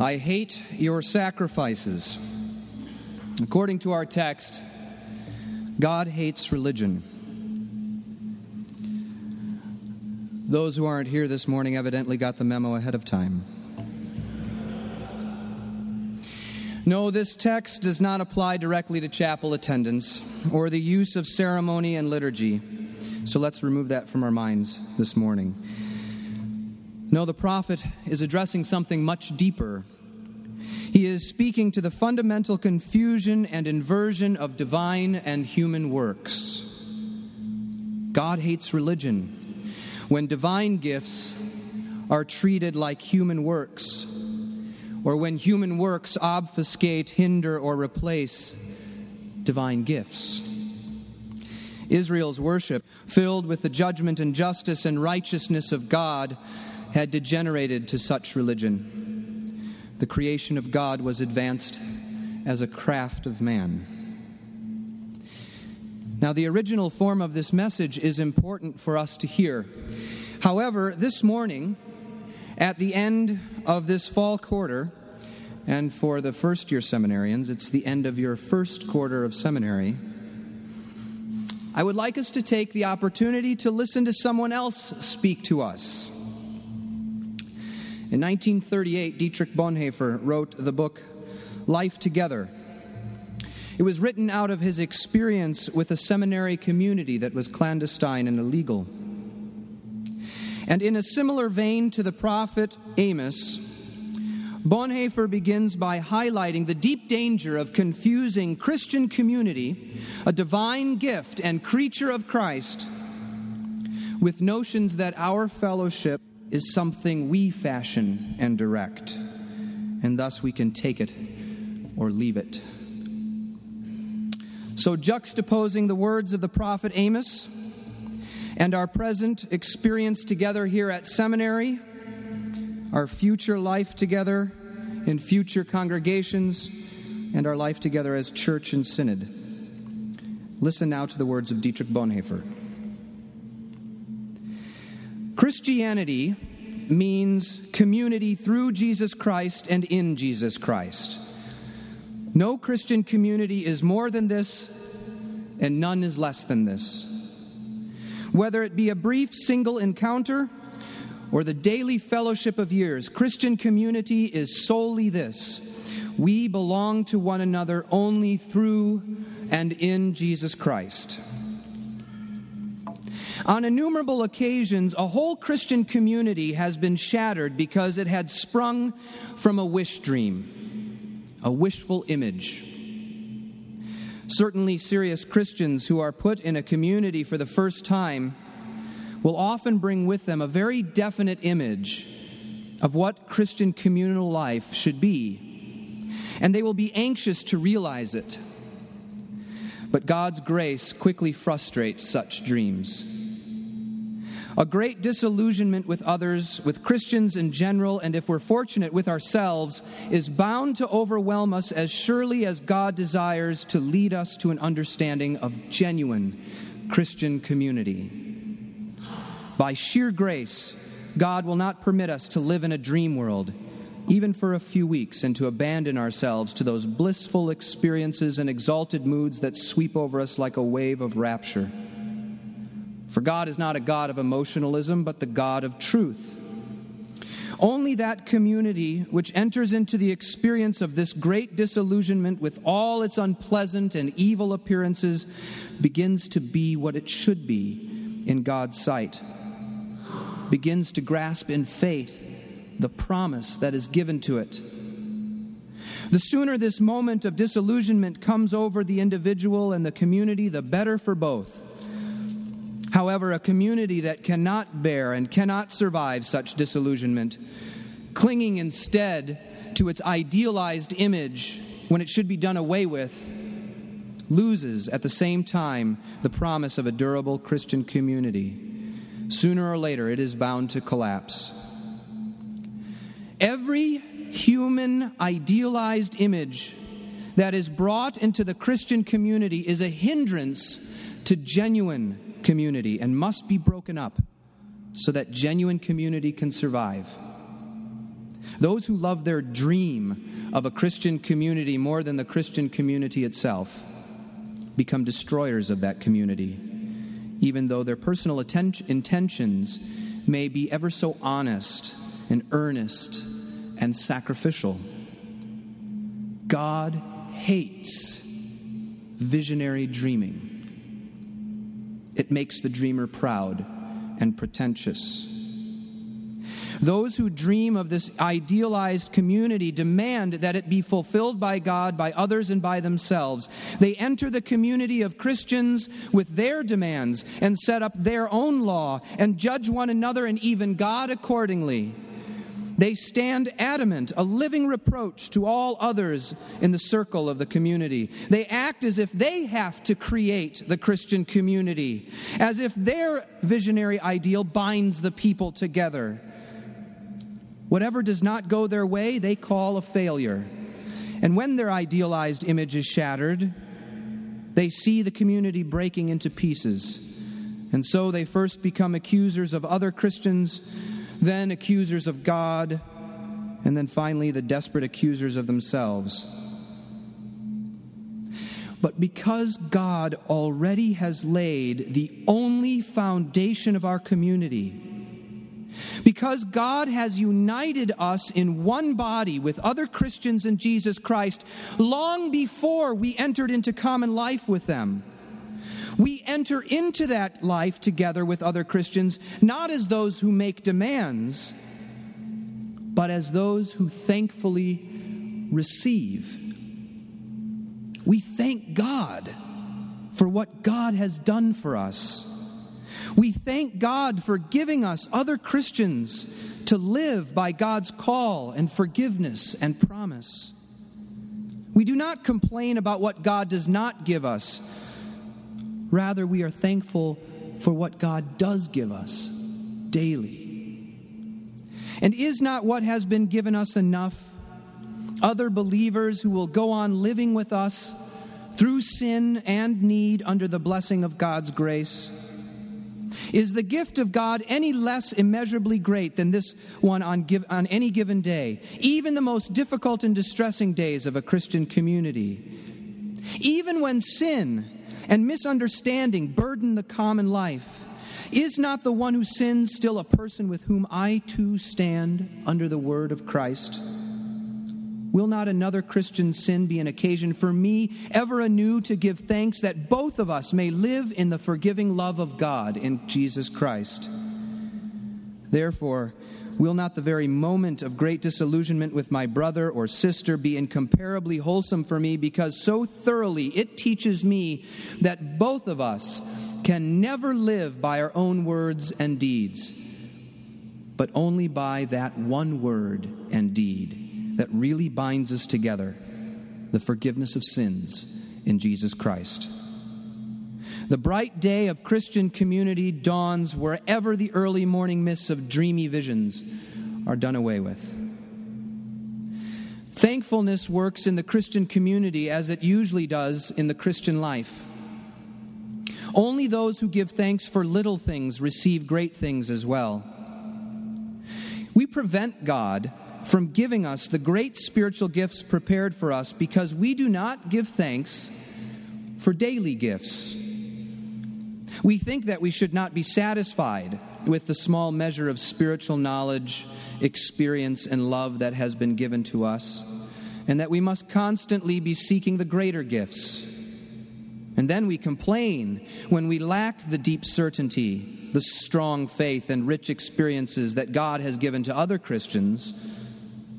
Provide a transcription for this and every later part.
I hate your sacrifices. According to our text, God hates religion. Those who aren't here this morning evidently got the memo ahead of time. No, this text does not apply directly to chapel attendance or the use of ceremony and liturgy. So let's remove that from our minds this morning. No, the prophet is addressing something much deeper. He is speaking to the fundamental confusion and inversion of divine and human works. God hates religion when divine gifts are treated like human works, or when human works obfuscate, hinder, or replace divine gifts. Israel's worship, filled with the judgment and justice and righteousness of God, had degenerated to such religion. The creation of God was advanced as a craft of man. Now, the original form of this message is important for us to hear. However, this morning, at the end of this fall quarter, and for the first-year seminarians, it's the end of your first quarter of seminary, I would like us to take the opportunity to listen to someone else speak to us. In 1938, Dietrich Bonhoeffer wrote the book Life Together. It was written out of his experience with a seminary community that was clandestine and illegal. And in a similar vein to the prophet Amos, Bonhoeffer begins by highlighting the deep danger of confusing Christian community, a divine gift and creature of Christ, with notions that our fellowship is something we fashion and direct, and thus we can take it or leave it. So, juxtaposing the words of the prophet Amos and our present experience together here at seminary, our future life together in future congregations, and our life together as church and synod. Listen now to the words of Dietrich Bonhoeffer. Christianity means community through Jesus Christ and in Jesus Christ. No Christian community is more than this, and none is less than this. Whether it be a brief single encounter or the daily fellowship of years, Christian community is solely this: we belong to one another only through and in Jesus Christ. On innumerable occasions, a whole Christian community has been shattered because it had sprung from a wish dream, a wishful image. Certainly, serious Christians who are put in a community for the first time will often bring with them a very definite image of what Christian communal life should be, and they will be anxious to realize it. But God's grace quickly frustrates such dreams. A great disillusionment with others, with Christians in general, and if we're fortunate with ourselves, is bound to overwhelm us as surely as God desires to lead us to an understanding of genuine Christian community. By sheer grace, God will not permit us to live in a dream world, even for a few weeks, and to abandon ourselves to those blissful experiences and exalted moods that sweep over us like a wave of rapture. For God is not a God of emotionalism, but the God of truth. Only that community which enters into the experience of this great disillusionment with all its unpleasant and evil appearances begins to be what it should be in God's sight, begins to grasp in faith the promise that is given to it. The sooner this moment of disillusionment comes over the individual and the community, the better for both. However, a community that cannot bear and cannot survive such disillusionment, clinging instead to its idealized image when it should be done away with, loses at the same time the promise of a durable Christian community. Sooner or later, it is bound to collapse. Every human idealized image that is brought into the Christian community is a hindrance to genuine community and must be broken up so that genuine community can survive. Those who love their dream of a Christian community more than the Christian community itself become destroyers of that community, even though their personal intentions may be ever so honest and earnest and sacrificial. God hates visionary dreaming. It makes the dreamer proud and pretentious. Those who dream of this idealized community demand that it be fulfilled by God, by others, and by themselves. They enter the community of Christians with their demands and set up their own law and judge one another and even God accordingly. They stand adamant, a living reproach to all others in the circle of the community. They act as if they have to create the Christian community, as if their visionary ideal binds the people together. Whatever does not go their way, they call a failure. And when their idealized image is shattered, they see the community breaking into pieces. And so they first become accusers of other Christians, then accusers of God, and then finally the desperate accusers of themselves. But because God already has laid the only foundation of our community, because God has united us in one body with other Christians in Jesus Christ long before we entered into common life with them, we enter into that life together with other Christians, not as those who make demands, but as those who thankfully receive. We thank God for what God has done for us. We thank God for giving us other Christians to live by God's call and forgiveness and promise. We do not complain about what God does not give us. Rather, we are thankful for what God does give us daily. And is not what has been given us enough? Other believers who will go on living with us through sin and need under the blessing of God's grace? Is the gift of God any less immeasurably great than this one on any given day, even the most difficult and distressing days of a Christian community? Even when sin and misunderstanding burden the common life, is not the one who sins still a person with whom I too stand under the word of Christ? Will not another Christian's sin be an occasion for me ever anew to give thanks that both of us may live in the forgiving love of God in Jesus Christ? Therefore, will not the very moment of great disillusionment with my brother or sister be incomparably wholesome for me, because so thoroughly it teaches me that both of us can never live by our own words and deeds, but only by that one word and deed that really binds us together, the forgiveness of sins in Jesus Christ. The bright day of Christian community dawns wherever the early morning mists of dreamy visions are done away with. Thankfulness works in the Christian community as it usually does in the Christian life. Only those who give thanks for little things receive great things as well. We prevent God from giving us the great spiritual gifts prepared for us because we do not give thanks for daily gifts. We think that we should not be satisfied with the small measure of spiritual knowledge, experience, and love that has been given to us, and that we must constantly be seeking the greater gifts. And then we complain when we lack the deep certainty, the strong faith, and rich experiences that God has given to other Christians,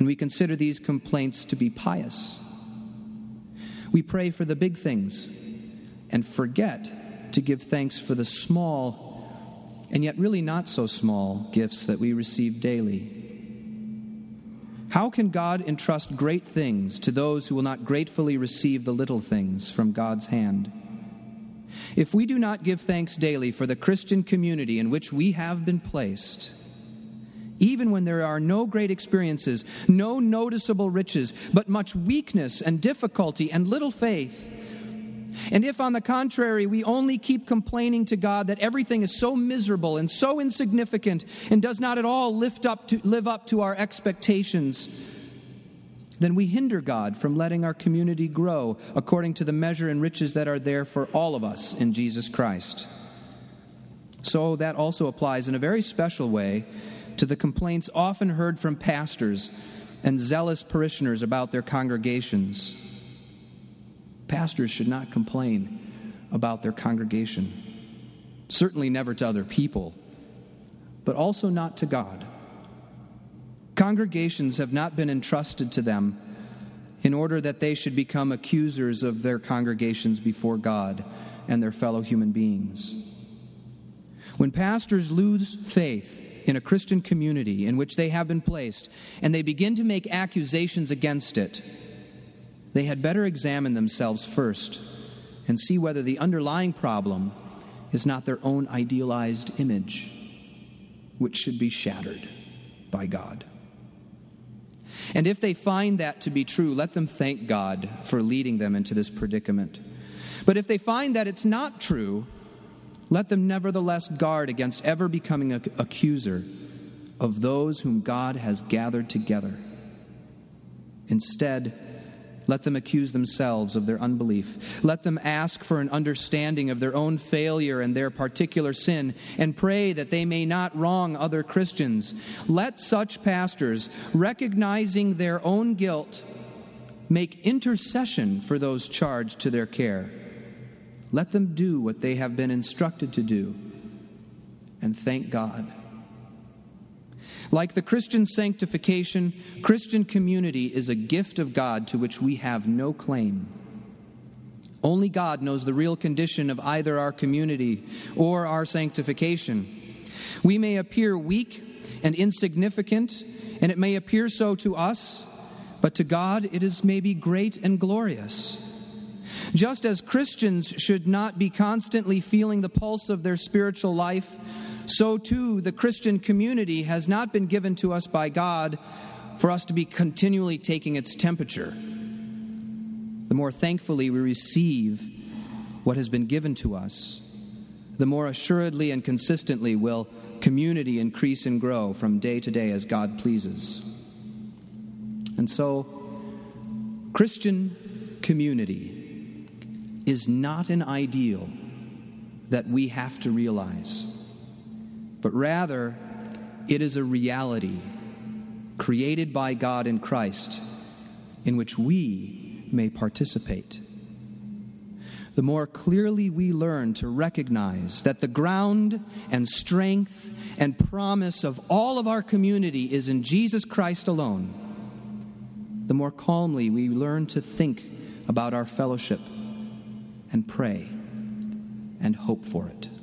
and we consider these complaints to be pious. We pray for the big things and forget to give thanks for the small, and yet really not so small, gifts that we receive daily. How can God entrust great things to those who will not gratefully receive the little things from God's hand? If we do not give thanks daily for the Christian community in which we have been placed, even when there are no great experiences, no noticeable riches, but much weakness and difficulty and little faith, And if, on the contrary, we only keep complaining to God that everything is so miserable and so insignificant and does not at all live up to our expectations, then we hinder God from letting our community grow according to the measure and riches that are there for all of us in Jesus Christ. So that also applies in a very special way to the complaints often heard from pastors and zealous parishioners about their congregations. Pastors should not complain about their congregation, certainly never to other people, but also not to God. Congregations have not been entrusted to them in order that they should become accusers of their congregations before God and their fellow human beings. When pastors lose faith in a Christian community in which they have been placed and they begin to make accusations against it, they had better examine themselves first and see whether the underlying problem is not their own idealized image, which should be shattered by God. And if they find that to be true, let them thank God for leading them into this predicament. But if they find that it's not true, let them nevertheless guard against ever becoming an accuser of those whom God has gathered together. Instead, let them accuse themselves of their unbelief. Let them ask for an understanding of their own failure and their particular sin, and pray that they may not wrong other Christians. Let such pastors, recognizing their own guilt, make intercession for those charged to their care. Let them do what they have been instructed to do, and thank God. Like the Christian sanctification, Christian community is a gift of God to which we have no claim. Only God knows the real condition of either our community or our sanctification. We may appear weak and insignificant, and it may appear so to us, but to God it is maybe great and glorious. Just as Christians should not be constantly feeling the pulse of their spiritual life, so too the Christian community has not been given to us by God for us to be continually taking its temperature. The more thankfully we receive what has been given to us, the more assuredly and consistently will community increase and grow from day to day as God pleases. And so, Christian community is not an ideal that we have to realize, but rather, it is a reality created by God in Christ in which we may participate. The more clearly we learn to recognize that the ground and strength and promise of all of our community is in Jesus Christ alone, the more calmly we learn to think about our fellowship and pray and hope for it.